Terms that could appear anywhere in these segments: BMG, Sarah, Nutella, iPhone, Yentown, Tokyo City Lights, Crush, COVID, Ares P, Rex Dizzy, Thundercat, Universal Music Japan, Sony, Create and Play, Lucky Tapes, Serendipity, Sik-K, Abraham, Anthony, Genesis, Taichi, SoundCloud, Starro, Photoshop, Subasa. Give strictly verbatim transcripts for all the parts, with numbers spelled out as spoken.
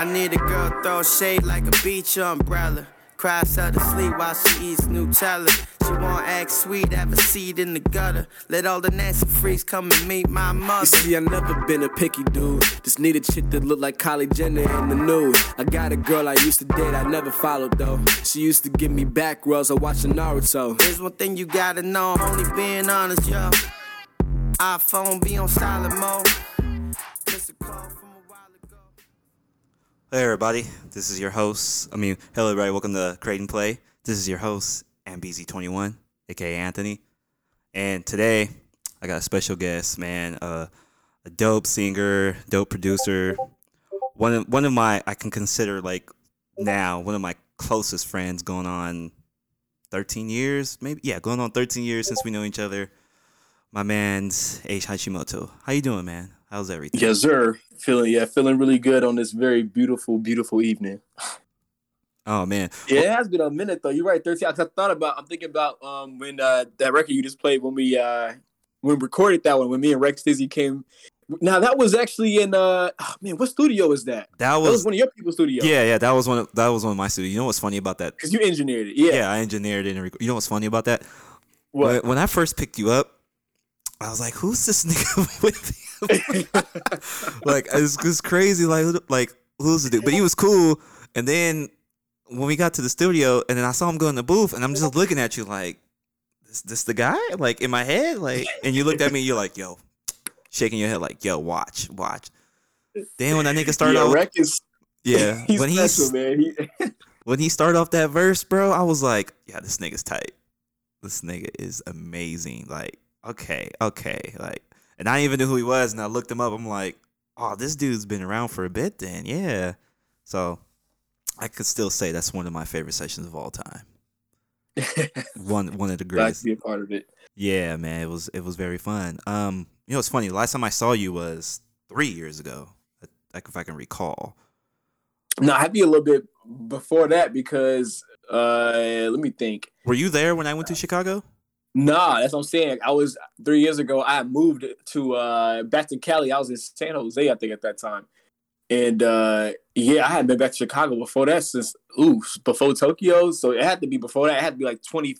I need a girl throw shade like a beach umbrella. Cries her to sleep while she eats Nutella. She won't act sweet, have a seed in the gutter. Let all the nasty freaks come and meet my mother. You see, I never been a picky dude. Just need a chick that look like Kylie Jenner in the nude. I got a girl I used to date, I never followed though. She used to give me back rubs, I watched Naruto. There's one thing you gotta know, I'm only being honest, yo. iPhone be on silent mode. Just a call from a while ago. Hey everybody, this is your host, I mean, hello everybody, welcome to Create and Play. This is your host, M B Z twenty-one, aka Anthony. And today, I got a special guest, man, uh, a dope singer, dope producer. One of, one of my, I can consider like now, one of my closest friends going on thirteen years, maybe? Yeah, going on thirteen years since we know each other. My man's Ace Hashimoto. How you doing, man? How's everything? Yes, sir. Feeling yeah, feeling really good on this very beautiful, beautiful evening. Oh man. Yeah, well, it has been a minute though. You're right, thirteen. I thought about. I'm thinking about um when uh, that record you just played when we uh when we recorded that one when me and Rex Dizzy came. Now that was actually in uh oh, man, what studio is that? That was, that was one of your people's studios. Yeah, yeah, that was one. Of, that was one of my studios. You know what's funny about that? Because you engineered it. Yeah. Yeah, I engineered it and rec- you know what's funny about that? What? When I first picked you up, I was like, who's this nigga with him? Like, it was, it was crazy. Like, like who's the dude? But he was cool. And then when we got to the studio, and then I saw him go in the booth, and I'm just looking at you like, is this the guy? Like, in my head? Like, and you looked at me, and you're like, yo, shaking your head like, yo, watch, watch. Then when that nigga started off. Yeah, is, yeah he's when, special, man. He, when he started off that verse, bro, I was like, yeah, this nigga's tight. This nigga is amazing. Like. Okay, okay, like, and I even knew who he was, and I looked him up. I'm like, oh, this dude's been around for a bit, then, yeah. So, I could still say that's one of my favorite sessions of all time. one, one of the greatest. Glad to be a part of it. Yeah, man, it was it was very fun. Um, you know, it's funny. The last time I saw you was three years ago, like if I can recall. No, I'd be a little bit before that because uh, let me think. Were you there when I went to Chicago? Nah, that's what I'm saying. I was three years ago. I moved to uh, back to Cali. I was in San Jose, I think, at that time. And uh, yeah, I hadn't been back to Chicago before that since ooh before Tokyo. So it had to be before that. It had to be like twenty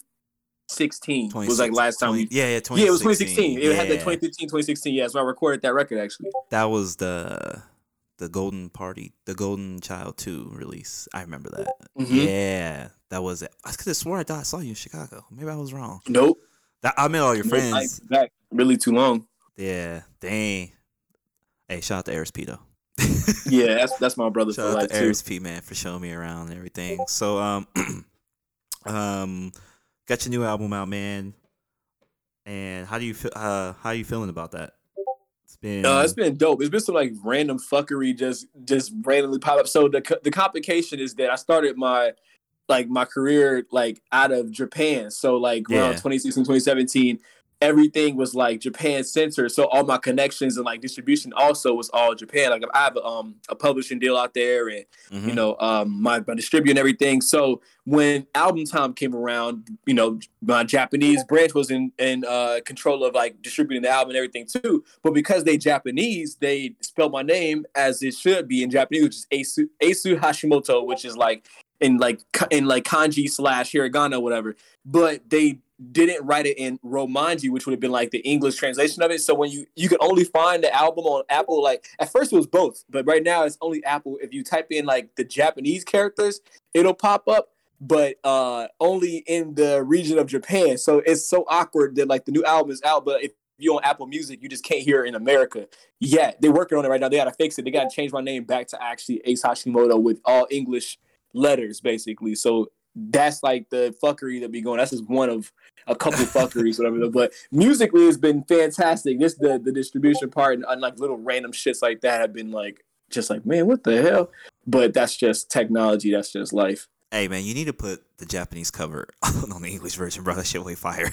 sixteen. twenty sixteen was like last time. twenty, we, yeah, yeah, twenty sixteen. Yeah, it was twenty sixteen. It yeah. had that twenty fifteen, twenty sixteen. Yeah, so I recorded that record actually. That was the the Golden Party, the Golden Child two release. I remember that. Mm-hmm. Yeah. That was it. I could have swore I thought I saw you in Chicago. Maybe I was wrong. Nope. That, I met all your friends. Like that really too long. Yeah. Dang. Hey, shout out to A R S P though. Yeah, that's that's my brother shout for life. Shout out to A R S P, man, for showing me around and everything. So um um got your new album out, man. And how do you feel uh how are you feeling about that? It's been uh, it's been dope. It's been some like random fuckery just just randomly pop up. So the the complication is that I started my like my career, like out of Japan. So like yeah. around twenty sixteen, twenty seventeen, everything was like Japan censored. So all my connections and like distribution also was all Japan. Like I have a, um, a publishing deal out there and, mm-hmm. you know, um, my, my distributor and everything. So when album time came around, you know, my Japanese branch was in, in uh, control of like distributing the album and everything too. But because they Japanese, they spelled my name as it should be in Japanese, which is Ace, Ace Hashimoto, which is like, in like in like kanji slash hiragana whatever, but they didn't write it in Romanji, which would have been like the English translation of it. So when you you can only find the album on Apple, like at first it was both, but right now it's only Apple. If you type in like the Japanese characters, it'll pop up, but uh, only in the region of Japan. So it's so awkward that like the new album is out, but if you on Apple Music, you just can't hear it in America. Yeah, they're working on it right now. They gotta fix it. They gotta change my name back to actually Ace Hashimoto with all English letters basically. So that's like the fuckery that be going. That's just one of a couple fuckeries, whatever. But musically, it's been fantastic. This the the distribution part and, and like little random shits like that have been like just like man, what the hell? But that's just technology. That's just life. Hey man, you need to put the Japanese cover on the English version, bro. That shit way fire.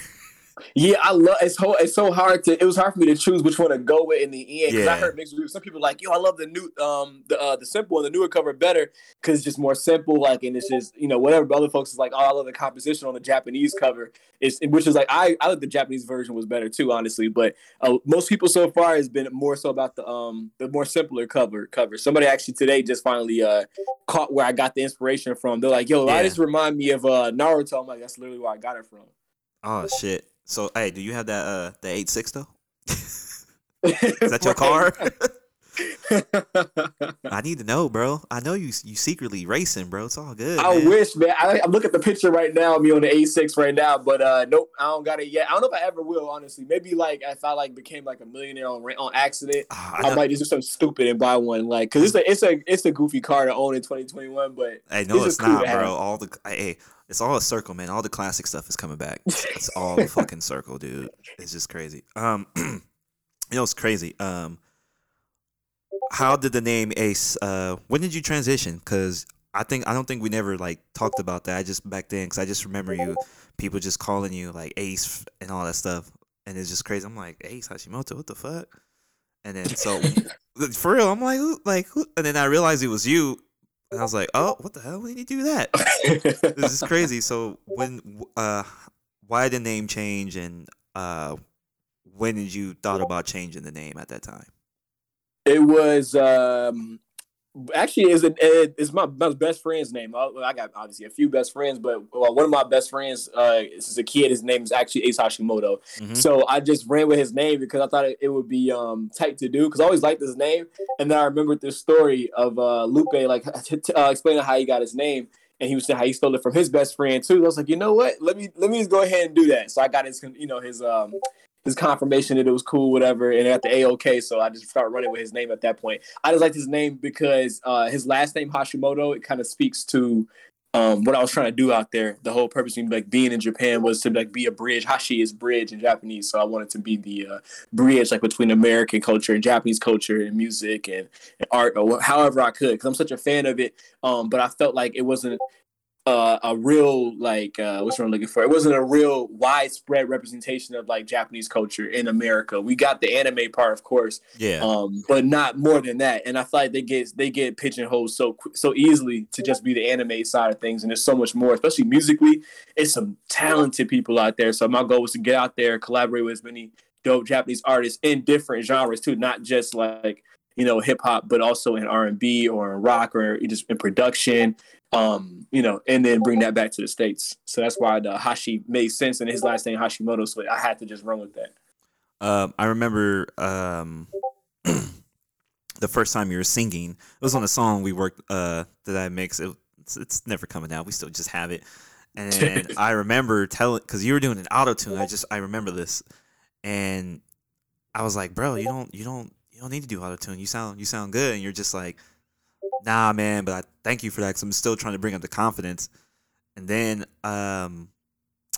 Yeah, I love it's whole, it's so hard to it was hard for me to choose which one to go with in the end. Because yeah. I heard mixed reviews. Some people like, yo, I love the new um the uh, the simple and the newer cover better because it's just more simple, like, and it's just, you know, whatever. But other folks is like, oh, I love the composition on the Japanese cover. It's which is like I I think the Japanese version was better too, honestly. But uh, most people so far has been more so about the um the more simpler cover cover. Somebody actually today just finally uh caught where I got the inspiration from. They're like, yo, yeah. I just remind me of uh Naruto. I'm like, that's literally where I got it from. Oh shit. So, hey, do you have that uh, the eight six, though? Is that your car? I need to know, bro. I know you you secretly racing, bro. It's all good. I man. wish, man. I, I'm looking at the picture right now of me on the eight six right now, but uh, nope, I don't got it yet. I don't know if I ever will, honestly. Maybe, like, if I, like, became, like, a millionaire on on accident, oh, I, I might just do something stupid and buy one. Like, because it's a, it's, a, it's a goofy car to own in twenty twenty-one, but... Hey, no, it's, it's cool not, bro. All the... Hey, it's all a circle, man. All the classic stuff is coming back. It's all a fucking circle, dude. It's just crazy. Um, you know, it's crazy. Um, how did the name Ace? Uh, when did you transition? Because I think I don't think we never like talked about that. I just back then, because I just remember you, people just calling you like Ace and all that stuff, and it's just crazy. I'm like, Ace Hashimoto, what the fuck? And then so for real, I'm like, who, like, who? And then I realized it was you. And I was like, oh, what the hell? Why did you do that? This is crazy. So when, uh, why the name change, and uh, when did you thought about changing the name at that time? It was um, actually is it, it's my best friend's name. I, I got obviously a few best friends, but one of my best friends uh, since a kid, his name is actually Ace Hashimoto. Mm-hmm. So I just ran with his name because I thought it, it would be um, tight to do because I always liked his name. And then I remembered this story of uh, Lupe like t- t- uh, explaining how he got his name, and he was saying how he stole it from his best friend too. I was like, you know what? Let me let me just go ahead and do that. So I got his you know his. Um, his confirmation that it was cool, whatever, and at the A O K, so I just started running with his name at that point. I just liked his name because uh, his last name, Hashimoto, it kind of speaks to um, what I was trying to do out there. The whole purpose of like, being in Japan was to like be a bridge. Hashi is bridge in Japanese, so I wanted to be the uh, bridge like between American culture and Japanese culture and music and, and art, or however I could, because I'm such a fan of it, um, but I felt like it wasn't... Uh, a real like uh, what's what I'm looking for. It wasn't a real widespread representation of like Japanese culture in America. We got the anime part, of course, yeah, um, but not more than that. And I feel like they get they get pigeonholed so so easily to just be the anime side of things. And there's so much more, especially musically. It's some talented people out there. So my goal was to get out there, collaborate with as many dope Japanese artists in different genres too, not just like you know hip hop, but also in R and B or in rock or just in production. Um, you know, and then bring that back to the States. So that's why the Hashi made sense, and his last name Hashimoto, so I had to just run with that. Um, I remember um, the first time you were singing, it was on a song we worked uh, that I mixed. It, it's, it's never coming out. We still just have it. And I remember telling, because you were doing an auto-tune. I just, I remember this. And I was like, bro, you don't, you don't, you don't need to do auto-tune. You sound, you sound good. And you're just like, nah, man, but I thank you for that because I'm still trying to bring up the confidence. And then um,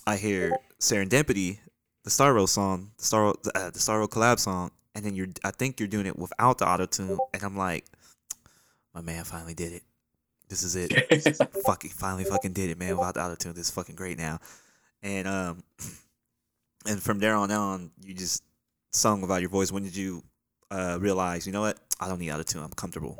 I hear Serendipity, the Starro song, the Starro, uh, the Starro collab song, and then you're, I think you're doing it without the autotune, and I'm like, my man finally did it. This is it. Fuck, he finally fucking did it, man, without the autotune. This is fucking great now. And um, and from there on on, you just sung without your voice. When did you uh, realize, you know what, I don't need autotune, I'm comfortable?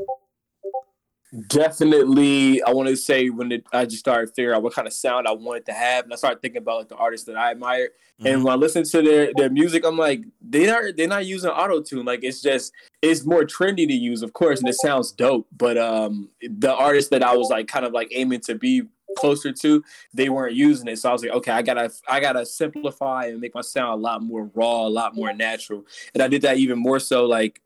Definitely, I want to say when it, I just started figuring out what kind of sound I wanted to have, and I started thinking about like the artists that I admired. Mm-hmm. And when I listen to their, their music, I'm like, they are they're not using auto tune. Like it's just it's more trendy to use, of course, and it sounds dope. But um, the artists that I was like kind of like aiming to be closer to, they weren't using it. So I was like, okay, I gotta I gotta simplify and make my sound a lot more raw, a lot more natural. And I did that even more so like.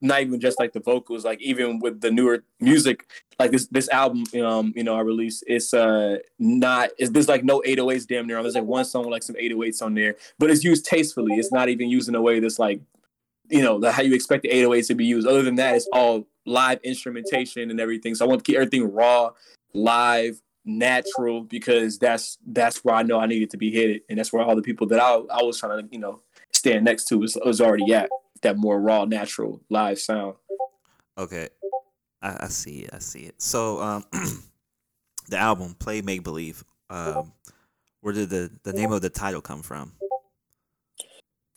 Not even just like the vocals, like even with the newer music, like this this album, um, you know, I released, it's uh not, it's, there's like no eight oh eights damn near. There's like one song with like some eight oh eights on there, but it's used tastefully. It's not even used in a way that's like, you know, the, how you expect the eight oh eights to be used. Other than that, it's all live instrumentation and everything. So I want to keep everything raw, live, natural, because that's that's where I know I needed to be headed, and that's where all the people that I I was trying to, you know, stand next to was, was already at. That more raw, natural, live sound. Okay, I, I see it. I see it. So, um, the album "Play Make Believe." Um, where did the the name of the title come from?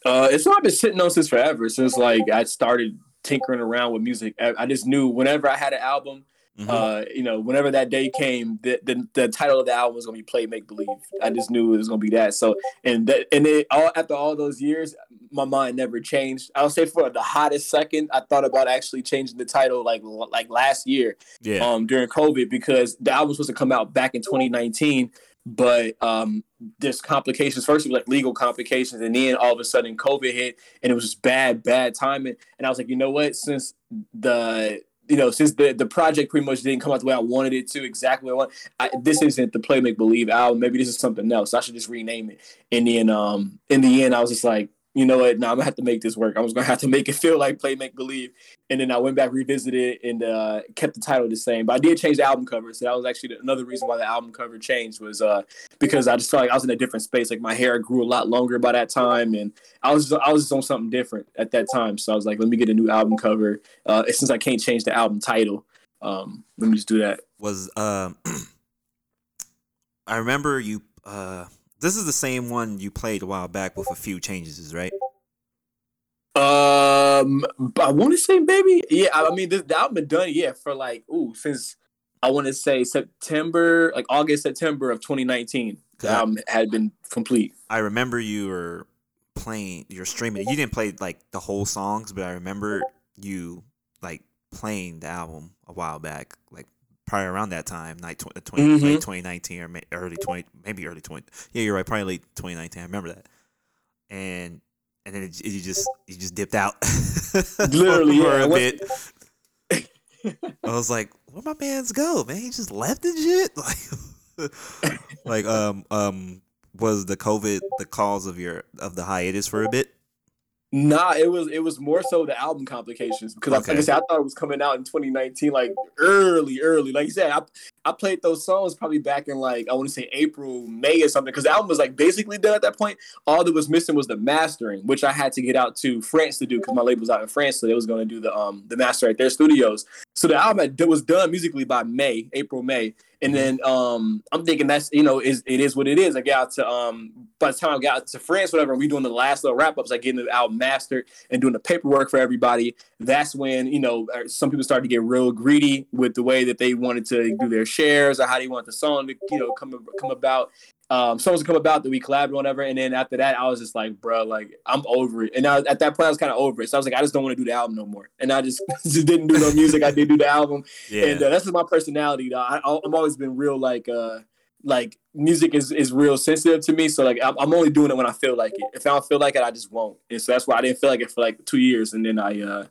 Uh, it's not been sitting on since forever. Since like I started tinkering around with music, I just knew whenever I had an album, mm-hmm. uh, you know, whenever that day came, the, the the title of the album was gonna be "Play Make Believe." I just knew it was gonna be that. So and that and it all after all those years, my mind never changed. I would say for the hottest second, I thought about actually changing the title like like last year, yeah. um, during COVID, because the album was supposed to come out back in twenty nineteen. But um, there's complications. First, it was like legal complications, and then all of a sudden, COVID hit, and it was just bad, bad timing. And I was like, you know what? Since the you know, since the, the project pretty much didn't come out the way I wanted it to, exactly what I wanted, I, this isn't the Play Make Believe album. Maybe this is something else. I should just rename it. And then um, in the end, I was just like, you know what? No, nah, I'm gonna have to make this work. I was gonna have to make it feel like Play Make Believe. And then I went back, revisited it, and uh, kept the title the same. But I did change the album cover. So that was actually another reason why the album cover changed, was uh, because I just felt like I was in a different space. Like my hair grew a lot longer by that time, and I was I was just on something different at that time. So I was like, let me get a new album cover. Uh, since I can't change the album title, um, let me just do that. Was um, I remember you. Uh... This is the same one you played a while back with a few changes, right? Um, I want to say maybe, yeah. I mean, this, the album been done, yeah, for like ooh since I want to say September, like August, September of twenty nineteen. The album had been complete. I remember you were playing, you're streaming. You didn't play like the whole songs, but I remember you like playing the album a while back, like. Probably around that time, like twenty, mm-hmm. late twenty nineteen or early twenty, maybe early twenty. Yeah, you're right. Probably late twenty nineteen. I remember that. And and then it, it, you just you just dipped out. Literally, for yeah. a bit. I was like, "Where my man's go, man? He just left and shit." Like, like um um was the COVID the cause of your of the hiatus for a bit? Nah, it was it was more so the album complications, because okay. like I said, I thought it was coming out in twenty nineteen, like early, early. Like you said, I I played those songs probably back in like I want to say April, May or something, because the album was like basically done at that point. All that was missing was the mastering, which I had to get out to France to do, because my label was out in France, so they was going to do the um the master at their studios. So the album was done musically by May, April, May. And then um, I'm thinking that's, you know, is it is what it is. I got out to, um, by the time I got out to France, whatever, and we doing the last little wrap-ups, like getting it out mastered and doing the paperwork for everybody. That's when, you know, some people started to get real greedy with the way that they wanted to do their shares or how they want the song to, you know, come come about. Um, songs to come about that we collabed on, whatever. And then after that, I was just like, bro, like, I'm over it. And I, at that point, I was kind of over it. So I was like, I just don't want to do the album no more. And I just, just didn't do no music. I did do the album. Yeah. And uh, that's just my personality, though. I, I've always been real, like, uh, like music is, is real sensitive to me. So, like, I'm, I'm only doing it when I feel like it. If I don't feel like it, I just won't. And so that's why I didn't feel like it for, like, two years. And then I, uh,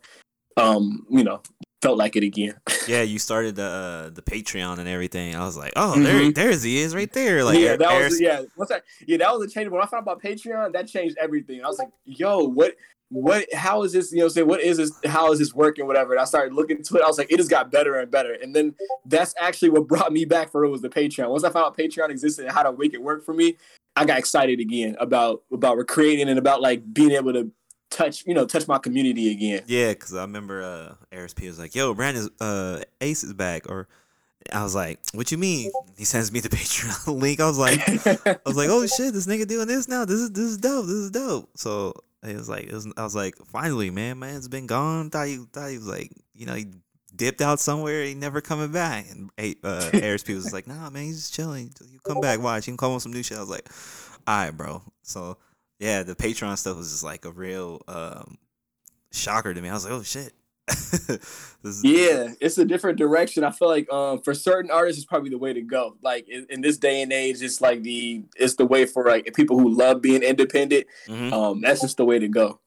um, you know, felt like it again. Yeah, you started the uh, the Patreon and everything. I was like, oh, mm-hmm. there, there's he is right there. Like, yeah, that Ares- was yeah. Once I, yeah, that was a change. When I found out about Patreon, that changed everything. I was like, yo, what, what, how is this? You know, say, what is this? How is this working? Whatever. And I started looking into it. I was like, it just got better and better. And then that's actually what brought me back for it, was the Patreon. Once I found out Patreon existed and how to make it work for me, I got excited again about about recreating and about like being able to touch you know touch my community again. Yeah, because I remember uh Ares P was like, yo, Brandon's uh Ace is back, or I was like, what you mean? He sends me the Patreon link. I was like I was like oh shit, this nigga doing this now. This is this is dope this is dope. So it was like it was, I was like, finally, man man's been gone. Thought he, thought he was like, you know, he dipped out somewhere, he never coming back. And uh Ares P was like, nah man, he's just chilling, you come back, watch, you can come on some new shit. I was like, all right bro. So yeah, the Patreon stuff was just like a real um, shocker to me. I was like, "Oh shit!" this is- yeah, it's a different direction. I feel like um, for certain artists, it's probably the way to go. Like in, in this day and age, it's like the it's the way for like people who love being independent. Mm-hmm. Um, that's just the way to go.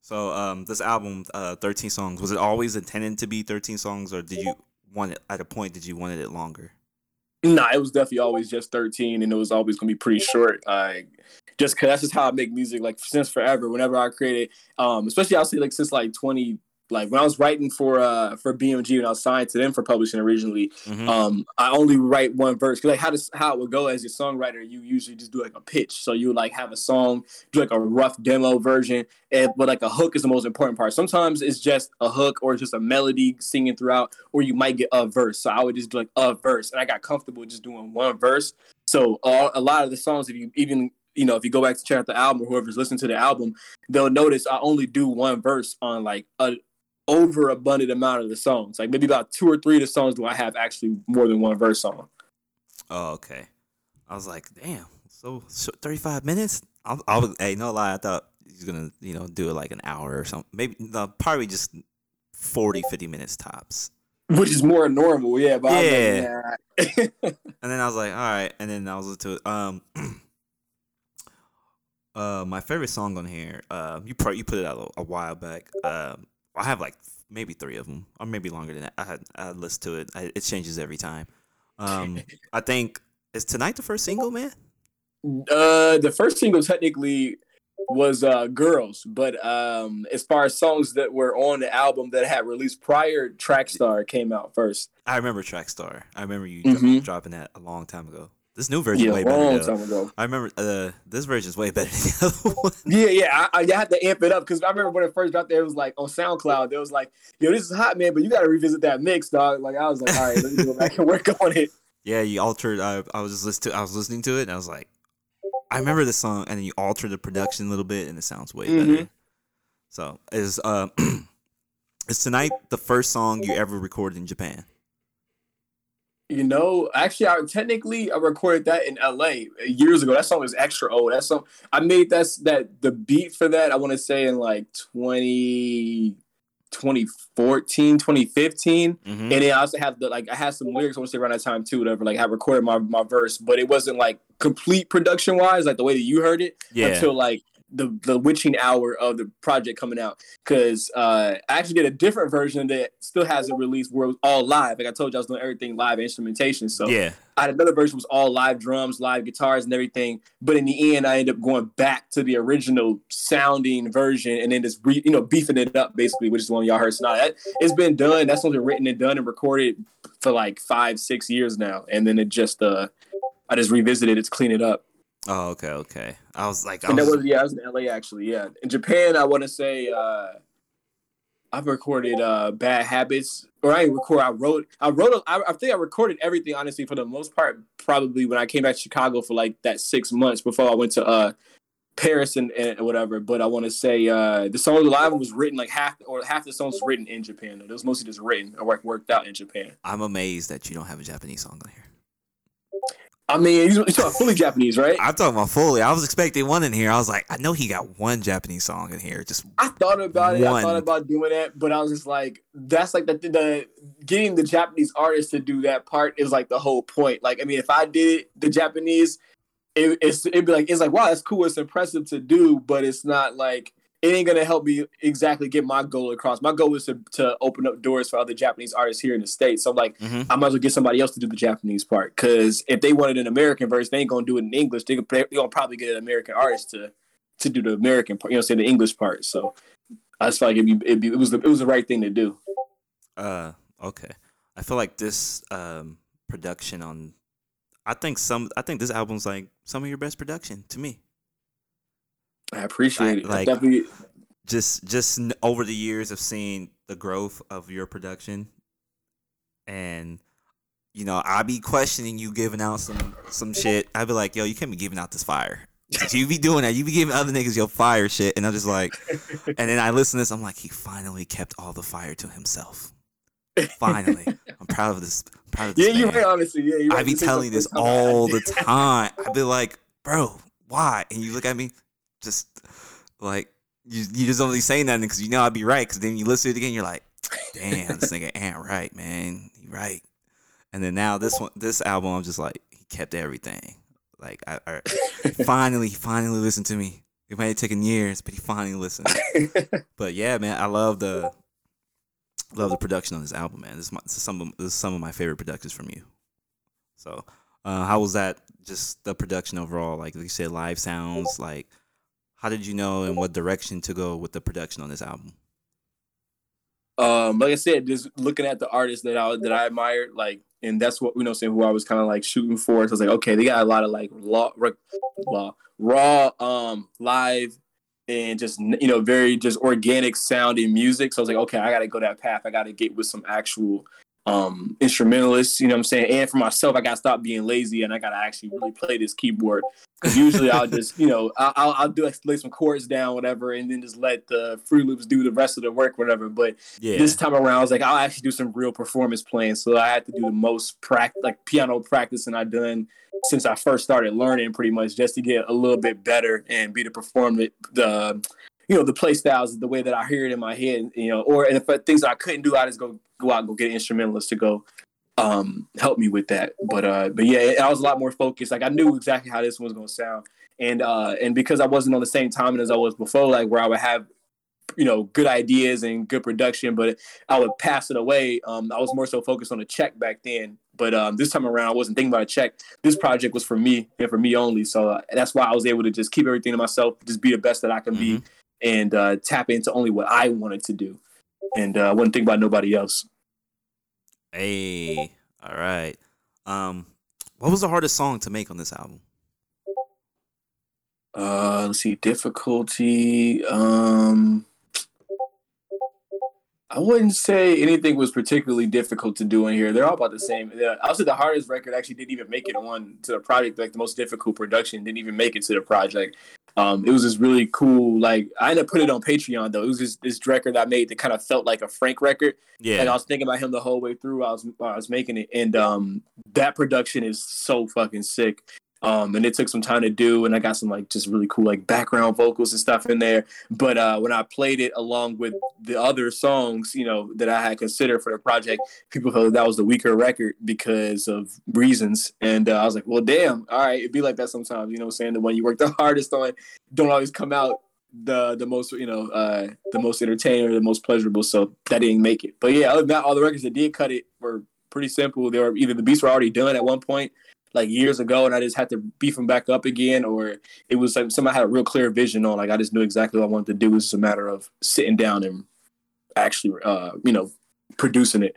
So um, this album, uh, thirteen songs, was it always intended to be thirteen songs, or did you want it at a point? Did you wanted it longer? Nah, it was definitely always just thirteen, and it was always gonna be pretty short. Like. Just because that's just how I make music, like, since forever, whenever I created, um, especially I'll say, like, since, like, twenty, like, when I was writing for uh, for B M G, when I was signed to them for publishing originally, mm-hmm. um, I only write one verse. Because, like, how, does, how it would go as a songwriter, you usually just do, like, a pitch. So you, like, have a song, do, like, a rough demo version, and, but, like, a hook is the most important part. Sometimes it's just a hook or just a melody singing throughout, or you might get a verse. So I would just do, like, a verse. And I got comfortable just doing one verse. So all, a lot of the songs, if you even... you know, if you go back to check out the album or whoever's listening to the album, they'll notice I only do one verse on like a overabundant amount of the songs. Like maybe about two or three of the songs do I have actually more than one verse on. Oh, okay. I was like, damn. So, so thirty-five minutes? I, I was, hey, no lie, I thought he's gonna, you know, do it like an hour or something. Maybe no, probably just forty, fifty minutes tops. Which is more normal, yeah. But yeah. I was like, nah. And then I was like, all right. And then I was listening to it. Um, uh, my favorite song on here. Uh, you pro- you put it out a, a while back. Um, I have like maybe three of them, or maybe longer than that. I had I listen to it. I, it changes every time. Um, I think is tonight the first single, man. Uh, the first single technically was uh Girls, but um as far as songs that were on the album that had released prior, Trackstar came out first. I remember Trackstar. I remember you mm-hmm. dropping that a long time ago. This new version yeah, way better. Long time ago. I remember uh this version is way better than the other one. Yeah, yeah. I, I had to amp it up because I remember when it first got there, it was like on SoundCloud, there was like, yo, this is hot, man, but you gotta revisit that mix, dog. Like I was like, all right, let me go back and work on it. Yeah, you altered I I was just listening to I was listening to it and I was like, I remember this song, and then you alter the production a little bit, and it sounds way better. Mm-hmm. So, is uh, is tonight the first song you ever recorded in Japan? You know, actually, I technically I recorded that in L A years ago. That song is extra old. That song I made that that the beat for that I want to say in like twenty fourteen, twenty fifteen mm-hmm. and then I also have the like I had some lyrics I want to say around that time too, whatever, like I recorded my, my verse, but it wasn't like complete production wise like the way that you heard it yeah. until like the the witching hour of the project coming out, because uh I actually did a different version that still hasn't released where it was all live. Like I told you, I was doing everything live instrumentation, so yeah, I had another version was all live drums, live guitars and everything, but in the end I ended up going back to the original sounding version and then just re, you know beefing it up basically, which is the one y'all heard. So now that it's been done, that's something written and done and recorded for like five six years now, and then it just uh I just revisited it to clean it up. Oh, okay, okay. I was like... I and was... that was, yeah, I was in L A, actually, yeah. In Japan, I want to say uh, I've recorded uh, Bad Habits, or I didn't record, I wrote, I wrote, a, I, I think I recorded everything, honestly, for the most part, probably when I came back to Chicago for, like, that six months before I went to uh, Paris and, and whatever, but I want to say uh, the song Live was written, like, half, or half the songs written in Japan. It was mostly just written or like, worked out in Japan. I'm amazed that you don't have a Japanese song on here. I mean, you're talking fully Japanese, right? I'm talking about fully. I was expecting one in here. I was like, I know he got one Japanese song in here. Just I thought about one. it. I thought about doing that, but I was just like, that's like the, the getting the Japanese artist to do that part is like the whole point. Like, I mean, if I did the Japanese, it, it's, it'd be like, it's like, wow, that's cool. It's impressive to do, but it's not like, it ain't going to help me exactly get my goal across. My goal is to, to open up doors for other Japanese artists here in the States. So I'm like, mm-hmm. I might as well get somebody else to do the Japanese part. Because if they wanted an American verse, they ain't going to do it in English. They're going to probably get an American artist to to do the American part, you know, say the English part. So I just felt like it'd be, it'd be, it was the, it was the right thing to do. Uh, okay. I feel like this um, production on, I think some, I think this album's like some of your best production to me. I appreciate it. Like, definitely. Just just over the years of seeing the growth of your production, and you know, I be questioning you giving out some some shit. I be like, yo, you can't be giving out this fire. You be doing that. You be giving other niggas your fire shit, and I'm just like, and then I listen to this. I'm like, he finally kept all the fire to himself. Finally, I'm proud of this. I'm proud of this. Yeah, you're right. Honestly, yeah, you're right. I be telling this all the time. I be like, bro, why? And you look at me. Just like you, you just only saying that because you know I'd be right. Because then you listen to it again, you're like, "Damn, this nigga ain't right, man. He right." And then now this one, this album, I'm just like, he kept everything. Like I, I finally, he finally listened to me. It might have taken years, but he finally listened. But yeah, man, I love the love the production on this album, man. This is, my, this is some of, this is some of my favorite productions from you. So, uh, how was that? Just the production overall, like you said, live sounds, like. How did you know in what direction to go with the production on this album? Um, like I said, just looking at the artists that I that I admired, like, and that's what you know, saying who I was kind of like shooting for. So I was like, okay, they got a lot of like raw, raw, raw um, live, and just you know, very just organic sounding music. So I was like, okay, I got to go that path. I got to get with some actual um, instrumentalists, you know what I'm saying? And for myself, I got to stop being lazy and I got to actually really play this keyboard. Because usually I'll just, you know, I'll, I'll do like, lay some chords down, whatever, and then just let the Fruit Loops do the rest of the work, whatever. But yeah. This time around, I was like, I'll actually do some real performance playing. So I had to do the most practice, like piano practice, and I've done since I first started learning, pretty much, just to get a little bit better and be the performance, the, you know, the play styles, the way that I hear it in my head, you know, or and if things that I couldn't do, I just go go out and go get an instrumentalist to go um, help me with that. But uh, but yeah, I was a lot more focused. Like I knew exactly how this one was going to sound, and uh, and because I wasn't on the same timing as I was before, like where I would have, you know, good ideas and good production, but I would pass it away. Um, I was more so focused on a check back then. But um, this time around, I wasn't thinking about a check. This project was for me and for me only. So uh, that's why I was able to just keep everything to myself, just be the best that I can mm-hmm. be. And uh, tap into only what I wanted to do. And I uh, wouldn't think about nobody else. Hey, all right. Um, what was the hardest song to make on this album? Uh, let's see, difficulty. Um, I wouldn't say anything was particularly difficult to do in here. They're all about the same. I would say the hardest record actually didn't even make it on to the project. Like the most difficult production didn't even make it to the project. Um, it was just really cool. Like I ended up putting it on Patreon though. It was just this record that I made that kind of felt like a Frank record. Yeah. And I was thinking about him the whole way through while I was while I was making it. And um, that production is so fucking sick. Um, and it took some time to do. And I got some like just really cool like background vocals and stuff in there. But uh, when I played it along with the other songs, you know, that I had considered for the project, people thought that was the weaker record because of reasons. And uh, I was like, well, damn. All right. It'd be like that sometimes. You know what I'm saying? The one you work the hardest on don't always come out the the most, you know, uh, the most entertaining or the most pleasurable. So that didn't make it. But yeah, other than that, all the records that did cut it were pretty simple. They were either the beats were already done at one point, like years ago, and I just had to beef them back up again, or it was like something I had a real clear vision on. Like I just knew exactly what I wanted to do. It was just a matter of sitting down and actually, uh, you know, producing it.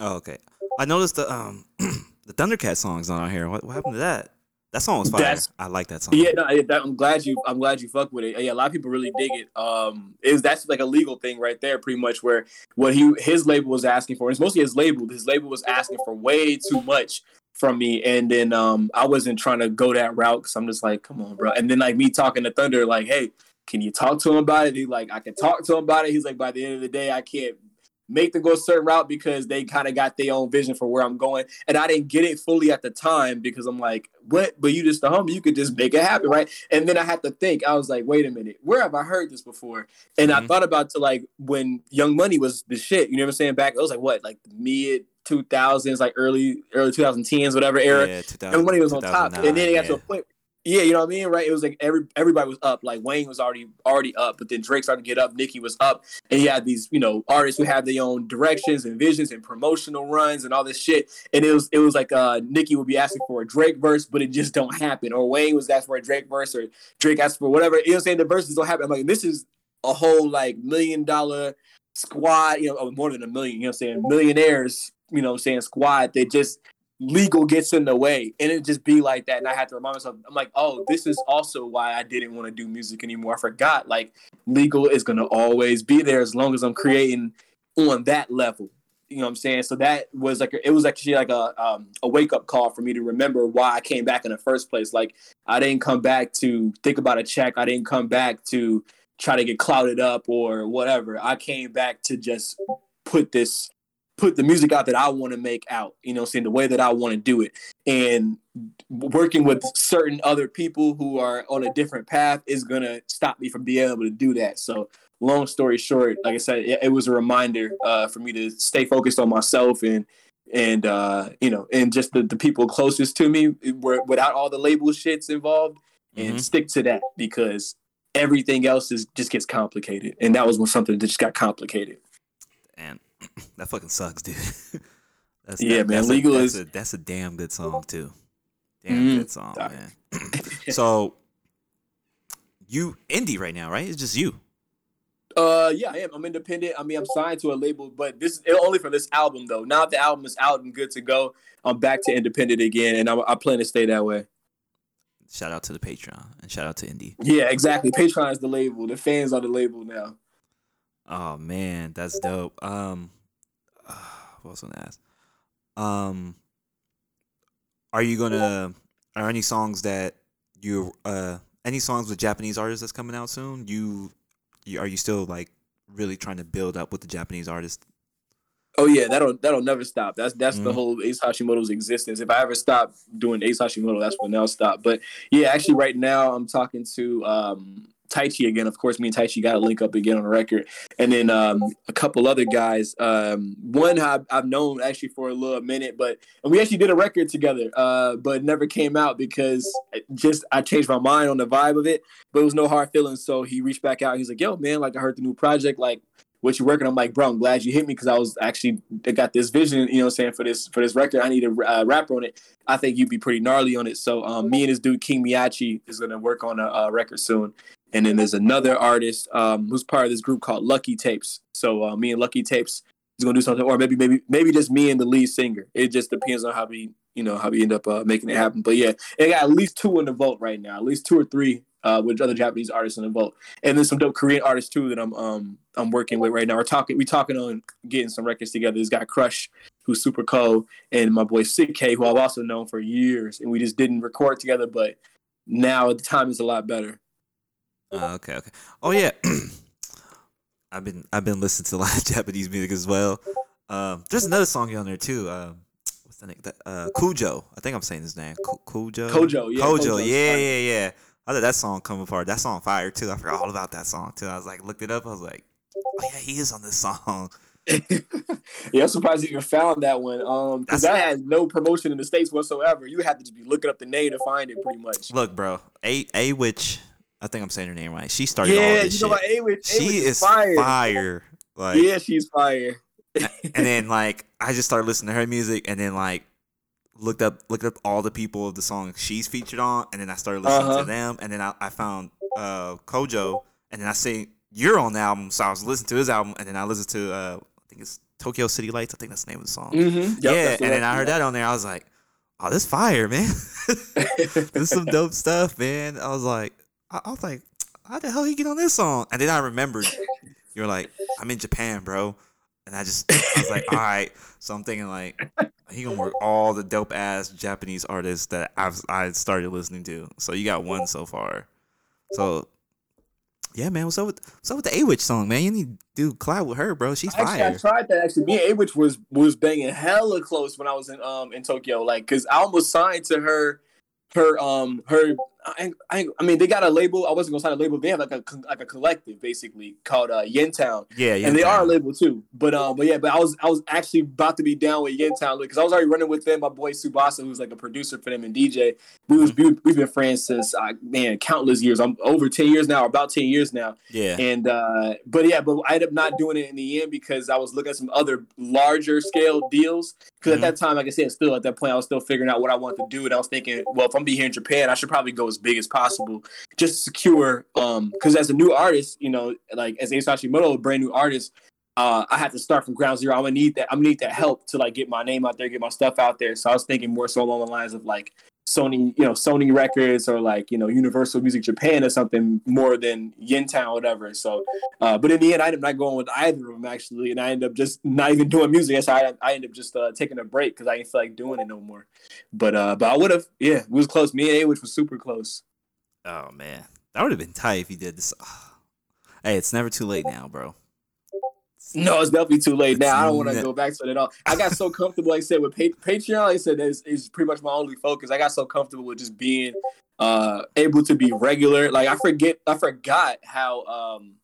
Oh, okay. I noticed the um the Thundercat song's not on here. What, what happened to that? That song was fire. That's, I like that song. Yeah, no, I, that, I'm glad you. I'm glad you fuck with it. Yeah, a lot of people really dig it. Um, is that's like a legal thing right there, pretty much. Where what he his label was asking for. It's mostly his label. His label was asking for way too much from me, and then um I wasn't trying to go that route because I'm just like, come on, bro. And then like me talking to Thunder, like, hey, can you talk to him about it? He's like, I can talk to him about it. He's like, by the end of the day, I can't make them go a certain route because they kind of got their own vision for where I'm going, and I didn't get it fully at the time because I'm like, what? But you just the homie, you could just make it happen, right? And then I had to think. I was like, wait a minute, where have I heard this before? And mm-hmm. I thought about to like when Young Money was the shit. You know what I'm saying? Back I was like, what, like mid two thousands, like early early twenty tens, whatever era. Yeah, everybody was on top, and then it got yeah. to a point. Yeah, you know what I mean, right? It was like every everybody was up. Like Wayne was already already up, but then Drake started to get up. Nicki was up, and he had these, you know, artists who had their own directions and visions and promotional runs and all this shit. And it was it was like uh, Nicki would be asking for a Drake verse, but it just don't happen. Or Wayne was asking for a Drake verse, or Drake asked for whatever. You know what I'm saying? The verses don't happen. I'm like, this is a whole like million dollar squad, you know, more than a million. You know what I'm saying? Millionaires. You know what I'm saying, squad, they just legal gets in the way, and it just be like that. And I had to remind myself, I'm like, oh, this is also why I didn't want to do music anymore. I forgot, like, legal is going to always be there as long as I'm creating on that level. You know what I'm saying? So that was like, it was actually like a um, a wake-up call for me to remember why I came back in the first place. Like, I didn't come back to think about a check. I didn't come back to try to get clouded up or whatever. I came back to just put this put the music out that I want to make out, you know what I'm saying, the way that I want to do it. And working with certain other people who are on a different path is going to stop me from being able to do that. So long story short, like I said, it, it was a reminder uh, for me to stay focused on myself and, and uh, you know, and just the, the people closest to me were, without all the label shits involved mm-hmm. and stick to that because everything else is just gets complicated. And that was when something that just got complicated. And that fucking sucks, dude. That's, yeah, that, man. That's Legal a, that's is a, that's a damn good song too. Damn mm, good song, sorry. Man. So you indie right now, right? It's just you. Uh, yeah, I am. I'm independent. I mean, I'm signed to a label, but this is only for this album though. Now that the album is out and good to go, I'm back to independent again, and I, I plan to stay that way. Shout out to the Patreon and shout out to indie. Yeah, exactly. Patreon is the label. The fans are the label now. Oh man, that's dope. Um, uh, what I was gonna ask. Um, are you gonna? Are any songs that you? Uh, any songs with Japanese artists that's coming out soon? You, you are you still like really trying to build up with the Japanese artists? Oh yeah, that'll that'll never stop. That's that's mm-hmm. the whole Ace Hashimoto's existence. If I ever stop doing Ace Hashimoto, that's when I'll stop. But yeah, actually, right now I'm talking to um, Taichi again. Of course, me and Taichi got to link up again on the record, and then um, a couple other guys. Um, one I've, I've known actually for a little minute, but and we actually did a record together, uh, but it never came out because it just I changed my mind on the vibe of it. But it was no hard feelings, so he reached back out. He's like, "Yo, man, like I heard the new project, like." What you working? I'm like, bro, I'm glad you hit me because I was actually I got this vision, you know what I'm saying, for this for this record. I need a uh, rapper on it. I think you'd be pretty gnarly on it. So um, me and this dude, King Miachi, is going to work on a, a record soon. And then there's another artist um, who's part of this group called Lucky Tapes. So uh, me and Lucky Tapes is going to do something. Or maybe maybe maybe just me and the lead singer. It just depends on how we, you know, how we end up uh, making it happen. But yeah, it got at least two in the vault right now, at least two or three. Uh, with other Japanese artists in the vault, and then some dope Korean artists too that I'm um I'm working with right now. We're talking we talking on getting some records together. This guy Crush, who's super cool, and my boy Sik-K, who I've also known for years, and we just didn't record together, but now at the time is a lot better. Uh, okay, okay. Oh yeah, I've been I've been listening to a lot of Japanese music as well. Um, there's another song on there too. Uh, what's the name? Uh, KOJOE. I think I'm saying his name. KOJOE. KOJOE. Yeah, KOJOE. Yeah, yeah, yeah. I let that song come apart. That song fire too. I forgot all about that song too. I was like, looked it up. I was like, oh yeah, he is on this song. Yeah, I'm surprised you even found that one. Um, because that has no promotion in the States whatsoever. You have to just be looking up the name to find it, pretty much. Look, bro, A Awich, I think I'm saying her name right. She started yeah, all this you know shit. About Awich, she Awich is fire. fire. Like, yeah, she's fire. And then like, I just started listening to her music, and then like. Looked up, looked up all the people of the song she's featured on, and then I started listening uh-huh. to them, and then I, I found uh, KOJOE, and then I seen you're on the album, so I was listening to his album, and then I listened to uh, I think it's Tokyo City Lights, I think that's the name of the song. Mm-hmm. Yep, yeah, and then I heard that on there, I was like, oh, this fire, man, this is some dope stuff, man. I was like, I, I was like, how the hell he get on this song? And then I remembered you were like, I'm in Japan, bro. And I just, I was like, all right. So I'm thinking, like, he gonna work all the dope ass Japanese artists that I've I started listening to. So you got one so far. So, yeah, man. What's up with what's up with the Awich song, man? You need to do collab with her, bro. She's actually, fire. I tried that actually. Me and Awich was was banging hella close when I was in um in Tokyo, like, cause I almost signed to her. Her, um, her, I, I, I mean, they got a label. I wasn't gonna sign a label. They have like a like a collective basically called uh, Yentown. Yeah, Yentown. And they are a label too. But um, but yeah, but I was I was actually about to be down with Yentown because I was already running with them. My boy Subasa, who's like a producer for them and D J. We was we, we've been friends since uh, man countless years. I'm over ten years now, about ten years now. Yeah. And uh, but yeah, but I ended up not doing it in the end because I was looking at some other larger scale deals. Because mm-hmm. at that time, like I said, still at that point, I was still figuring out what I wanted to do, and I was thinking, well, if I'm be here in Japan, I should probably go as big as possible just to secure. Um, because as a new artist, you know, like as Ace Hashimoto, a brand new artist, uh, I have to start from ground zero. I'm gonna need that. I'm gonna need that help to like get my name out there, get my stuff out there. So I was thinking more so along the lines of like Sony, you know, Sony Records or like you know Universal Music Japan or something more than Yentown or whatever. So, uh, but in the end, I ended up not going with either of them actually, and I ended up just not even doing music. That's how I I ended up just uh, taking a break because I didn't feel like doing it no more. But uh, but I would have, yeah, we was close. Me and Awich was super close. Oh man, that would have been tight if you did this. Hey, it's never too late now, bro. No, it's definitely too late now. I don't want to go back to it at all. I got so comfortable, like I said, with pa- Patreon. Like I said, it's, it's pretty much my only focus. I got so comfortable with just being uh, able to be regular. Like, I forget, I forgot how um,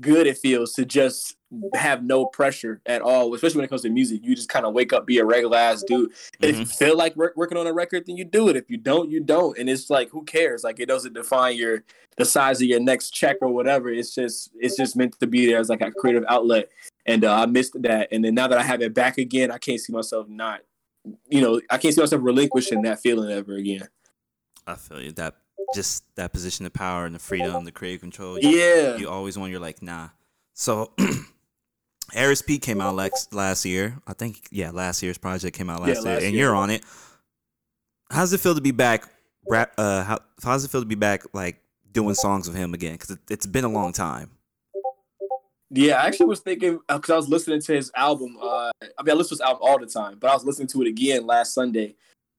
good it feels to just have no pressure at all, especially when it comes to music. You just kind of wake up, be a regular ass dude. Mm-hmm. If you feel like re- working on a record, then you do it. If you don't, you don't. And it's like, who cares? Like, it doesn't define your the size of your next check or whatever. It's just it's just meant to be there as like a creative outlet. And uh, I missed that. And then now that I have it back again, I can't see myself not, you know, I can't see myself relinquishing that feeling ever again. I feel you. That just that position of power and the freedom, the creative control. You, yeah. You always want, you're like, nah. So Ares P came out last, last year. I think, yeah, last year's project came out last, yeah, last year, year. And you're on it. How does it feel to be back? Rap, uh, how, how does it feel to be back, like, doing songs with him again? Because it, it's been a long time. Yeah, I actually was thinking, because I was listening to his album. Uh, I mean, I listen to his album all the time, but I was listening to it again last Sunday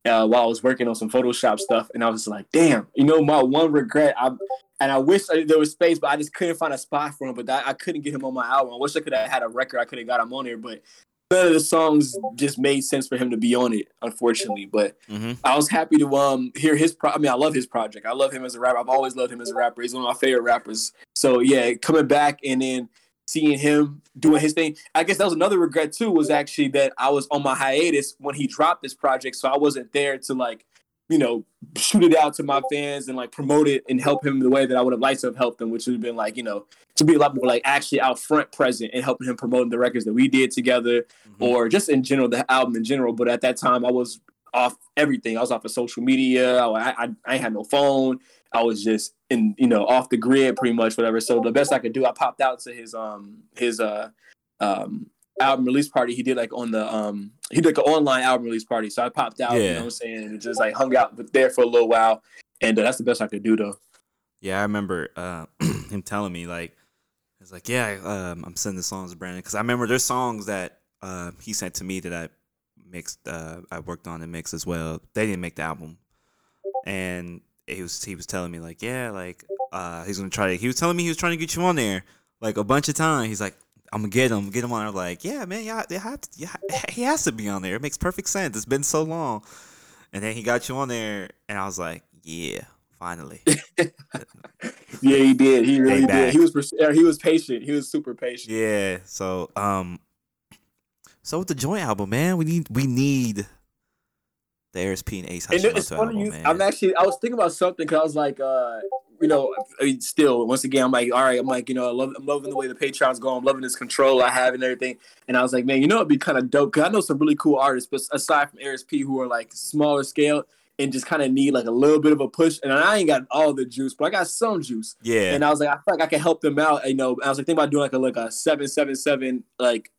uh, while I was working on some Photoshop stuff, and I was just like, damn, you know, my one regret, I and I wish I, there was space, but I just couldn't find a spot for him, but I, I couldn't get him on my album. I wish I could have had a record I could have got him on there, but none of the songs just made sense for him to be on it, unfortunately. But mm-hmm. I was happy to um hear his pro- I mean, I love his project. I love him as a rapper. I've always loved him as a rapper. He's one of my favorite rappers. So, yeah, coming back and then seeing him doing his thing. I guess that was another regret, too, was actually that I was on my hiatus when he dropped this project, so I wasn't there to, like, you know, shoot it out to my fans and, like, promote it and help him the way that I would have liked to have helped him, which would have been, like, you know, to be a lot of people, like, actually out front present and helping him promoting the records that we did together mm-hmm. or just in general, the album in general. But at that time, I was off everything. I was off of social media. I, I, I had no phone. I was just in, you know, off the grid pretty much, whatever. So the best I could do, I popped out to his um his uh um album release party. He did like on the um he did like an online album release party. So I popped out, yeah. you know what I'm saying, and just like hung out there for a little while. And uh, that's the best I could do though. Yeah, I remember uh, him telling me like, it's like, yeah, um, I'm sending the songs to Brandon because I remember there's songs that uh, he sent to me that I mixed. Uh, I worked on the mix as well. They didn't make the album, and he was he was telling me like, yeah, like uh, he's gonna try to, he was telling me he was trying to get you on there like a bunch of times. He's like, I'm gonna get him, get him on. I'm like, yeah, man, yeah, yeah, he has to be on there. It makes perfect sense. It's been so long, and then he got you on there, and I was like, yeah, finally. yeah, he did. He really did. He was pers- he was patient. He was super patient. Yeah. So um, so with the joint album, man, we need we need. The A R S P and Ace Hashimoto album, you, man. I'm actually, I was thinking about something because I was like, uh, you know, I mean, still, once again, I'm like, all right, I'm like, you know, I love, I'm loving the way the Patreon's going. I'm loving this control I have and everything. And I was like, man, you know, it'd be kind of dope because I know some really cool artists, but aside from A R S P who are like smaller scale and just kind of need like a little bit of a push. And I ain't got all the juice, but I got some juice. Yeah. And I was like, I feel like I can help them out. You know, I was like thinking about doing like a like a seven seven seven like.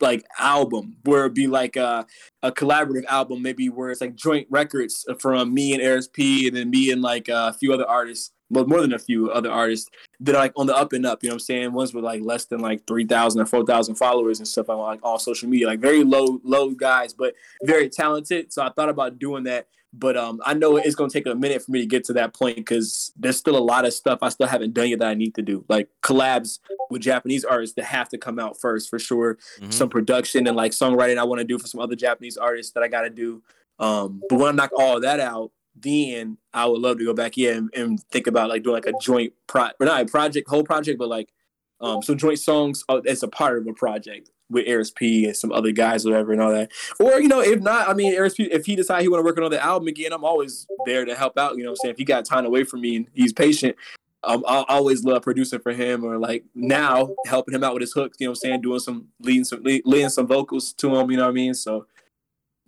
like album where it'd be like a, a collaborative album, maybe where it's like joint records from me and A R S P and then me and like a few other artists, well, more than a few other artists that are like on the up and up, you know what I'm saying? Ones with like less than like three thousand or four thousand followers and stuff on like all social media, like very low, low guys, but very talented. So I thought about doing that, but um, I know it's going to take a minute for me to get to that point because there's still a lot of stuff I still haven't done yet that I need to do. Like collabs with Japanese artists that have to come out first for sure. Mm-hmm. Some production and like songwriting I want to do for some other Japanese artists that I got to do. Um, but when I knock all that out, then I would love to go back yeah, and, and think about like doing like a joint pro- or not a project, whole project, but like um, some joint songs as a part of a project with A R S P and some other guys, or whatever, and all that. Or, you know, if not, I mean, A R S P, if he decides he want to work on the album again, I'm always there to help out. You know what I'm saying? If he got time away from me and he's patient, um, I'll always love producing for him or, like, now helping him out with his hooks, you know what I'm saying? Doing some, leading some, leading some vocals to him, you know what I mean? So,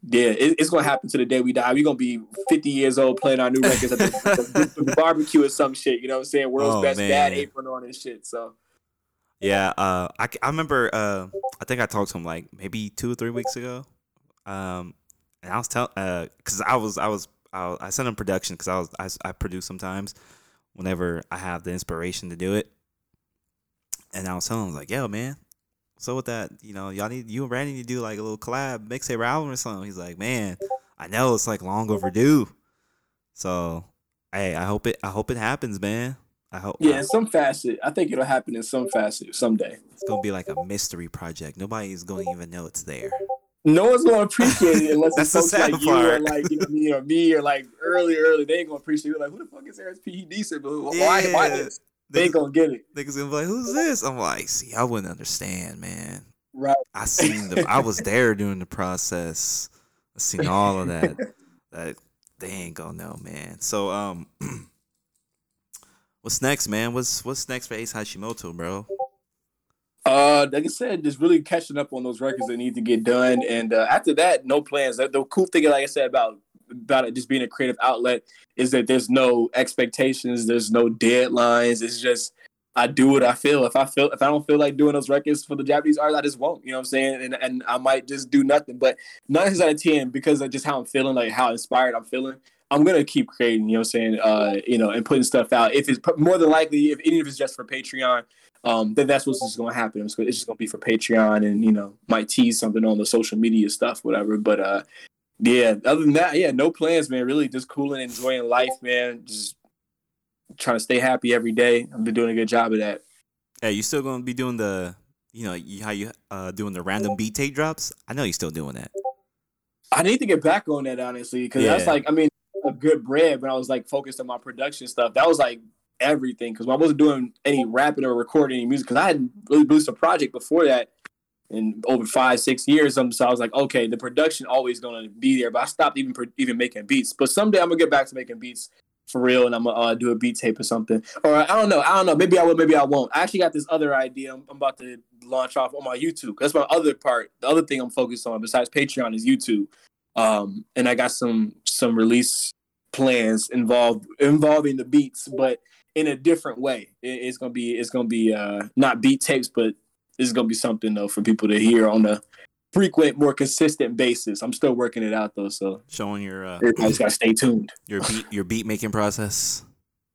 yeah, it, it's going to happen to the day we die. We're going to be fifty years old playing our new records at the, the, the barbecue or some shit, you know what I'm saying? World's oh, best man. Dad apron on and shit, so. Yeah, uh, I, I remember, uh, I think I talked to him like maybe two or three weeks ago. Um, and I was telling, uh, cause I was, I was, I, was, I sent him production cause I was, I, I produce sometimes whenever I have the inspiration to do it. And I was telling him like, yo man, so with that, you know, y'all need, you and Randy need to do like a little collab, mixtape album or something. He's like, man, I know it's like long overdue. So, hey, I hope it, I hope it happens, man. I hope. Yeah, in some facet. I think it'll happen in some facet someday. It's going to be like a mystery project. Nobody is going to even know it's there. No one's going to appreciate it unless it's folks like you or like you know, me or me or like early, early. They ain't going to appreciate it. Like, who the fuck is Ares P? He decent, but why, yeah. why this? They ain't going to get it. Niggas going to be like, who's this? I'm like, see, I wouldn't understand, man. Right. I seen the, I was there during the process. I seen all of that. Like, they ain't going to know, man. So, um... What's next, man? What's what's next for Ace Hashimoto, bro? Uh, like I said, just really catching up on those records that need to get done, and uh, after that, no plans. The, the cool thing, like I said, about about it just being a creative outlet is that there's no expectations, there's no deadlines. It's just I do what I feel. If I feel if I don't feel like doing those records for the Japanese artists, I just won't. You know what I'm saying? And and I might just do nothing. But nine out of ten because of just how I'm feeling, like how inspired I'm feeling. I'm going to keep creating, you know what I'm saying, uh, you know, and putting stuff out. If it's more than likely, if any of it's just for Patreon, um, then that's what's just going to happen. It's just going to be for Patreon and, you know, might tease something on the social media stuff, whatever. But, uh, yeah, other than that, yeah, no plans, man. Really just cooling, enjoying life, man. Just trying to stay happy every day. I've been doing a good job of that. Hey, you still going to be doing the, you know, you, how you uh, doing the random beat tape drops? I know you're still doing that. I need to get back on that, honestly, because yeah. that's like, I mean, a good bread, but I was like focused on my production stuff. That was like everything, because I wasn't doing any rapping or recording any music, because I hadn't really produced a project before that in over five, six years. So I was like, okay, the production always going to be there, but I stopped even even making beats. But someday I'm going to get back to making beats for real, and I'm going to uh, do a beat tape or something. Or I don't know. I don't know. Maybe I will, maybe I won't. I actually got this other idea I'm, I'm about to launch off on my YouTube. That's my other part. The other thing I'm focused on besides Patreon is YouTube. Um, and I got some some release plans involved involving the beats, but in a different way. It, it's gonna be it's gonna be uh, not beat tapes, but it's gonna be something though for people to hear on a frequent, more consistent basis. I'm still working it out though, so showing your uh, I just gotta stay tuned. Your beat your beat making process.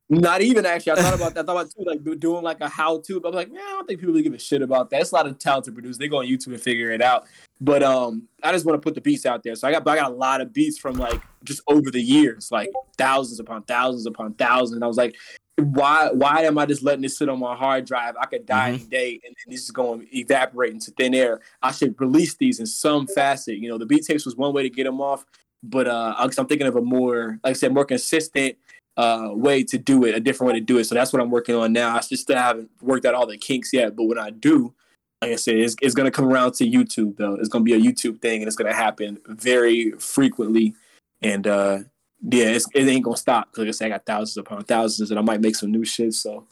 Not even actually. I thought about that. I thought about too, like doing like a how to, but I'm like, man, I don't think people really give a shit about that. It's a lot of talented producers. They go on YouTube and figure it out. But um, I just want to put the beats out there. So I got, I got a lot of beats from like just over the years, like thousands upon thousands upon thousands. I was like, why, why am I just letting this sit on my hard drive? I could die mm-hmm. any day, and then this is going to evaporate into thin air. I should release these in some facet. You know, the beat tapes was one way to get them off, but uh, I'm thinking of a more, like I said, more consistent. Uh, way to do it, a different way to do it. So that's what I'm working on now. I just still haven't worked out all the kinks yet, but when I do, like I said, it's, it's going to come around to YouTube, though. It's going to be a YouTube thing, and it's going to happen very frequently. And, uh, yeah, it's, it ain't going to stop, because like I said, I got thousands upon thousands, and I might make some new shit, so.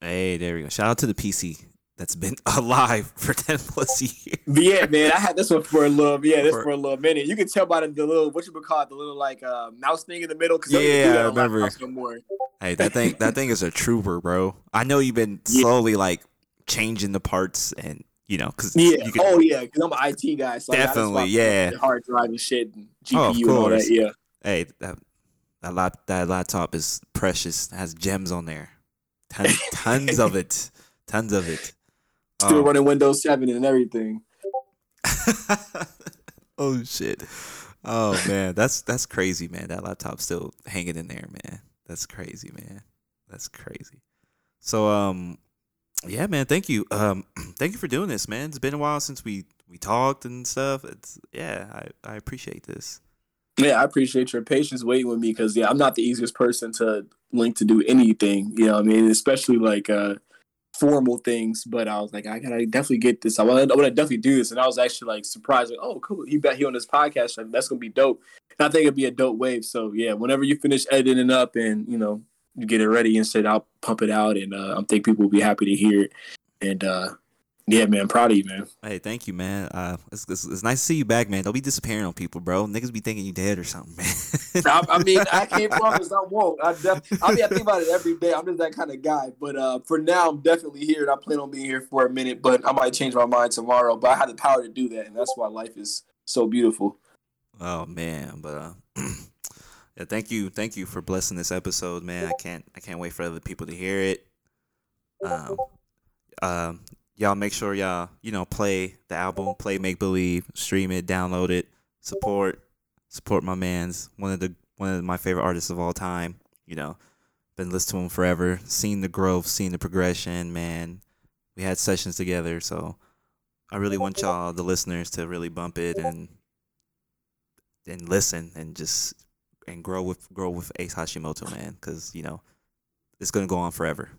Hey, there we go. Shout out to the P C that's been alive for ten plus years. Yeah, man, I had this one for a little, yeah, this for, for a little minute. You can tell by the, the little, what you would call it, the little like uh, mouse thing in the middle. Cause yeah, I remember. No more. Hey, that thing, that thing is a trooper, bro. I know you've been slowly yeah. like changing the parts, and you know, cause yeah, you can, oh yeah, cause I'm an I T guy, so definitely, I yeah, hard drive and shit, and G P U oh, and all that, yeah. Hey, that that, lap, that laptop is precious. It has gems on there, tons, tons of it, tons of it. Still um, running Windows seven and everything. Oh shit! Oh man, that's that's crazy, man. That laptop's still hanging in there, man. That's crazy, man. That's crazy. So, um, yeah, man. Thank you, um, thank you for doing this, man. It's been a while since we we talked and stuff. It's yeah, I I appreciate this. Yeah, I appreciate your patience waiting with me, because yeah, I'm not the easiest person to link to do anything. You know what I mean, especially like uh. formal things, but I was like, I gotta definitely get this. I want to definitely do this, and I was actually like surprised, like, oh, cool, he bet he on this podcast. Like, that's gonna be dope. And I think it'd be a dope wave. So yeah, whenever you finish editing it up and you know you get it ready and shit, I'll pump it out, and uh, I think people will be happy to hear it. And uh, yeah, man, I'm proud of you, man. Hey, thank you, man. Uh, it's, it's, it's nice to see you back, man. Don't be disappearing on people, bro. Niggas be thinking you dead or something, man. I, I mean, I can't promise I won't. I, def- I mean, I think about it every day. I'm just that kind of guy. But uh, for now, I'm definitely here, and I plan on being here for a minute. But I might change my mind tomorrow. But I had the power to do that, and that's why life is so beautiful. Oh man, but uh, yeah, thank you, thank you for blessing this episode, man. I can't, I can't wait for other people to hear it. Um, um. Y'all make sure y'all, you know, play the album, play Make Believe, stream it, download it, support, support my man's one of the one of my favorite artists of all time. You know, been listening to him forever, seen the growth, seen the progression, man. We had sessions together, so I really want y'all, the listeners, to really bump it and and listen and just and grow with grow with Ace Hashimoto, man, because you know it's gonna go on forever.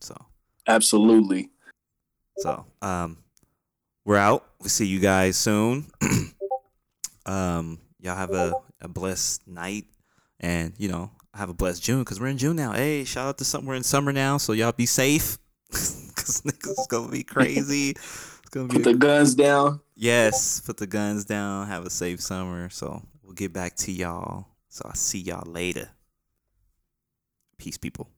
So absolutely. So, um, we're out. We'll see you guys soon. um, y'all have a, a blessed night, and, you know, have a blessed June, because we're in June now. Hey, shout out to something. We're in summer now, so y'all be safe, because niggas is going to be crazy. It's gonna be put the a- guns down. Yes, put the guns down. Have a safe summer. So we'll get back to y'all. So I'll see y'all later. Peace, people.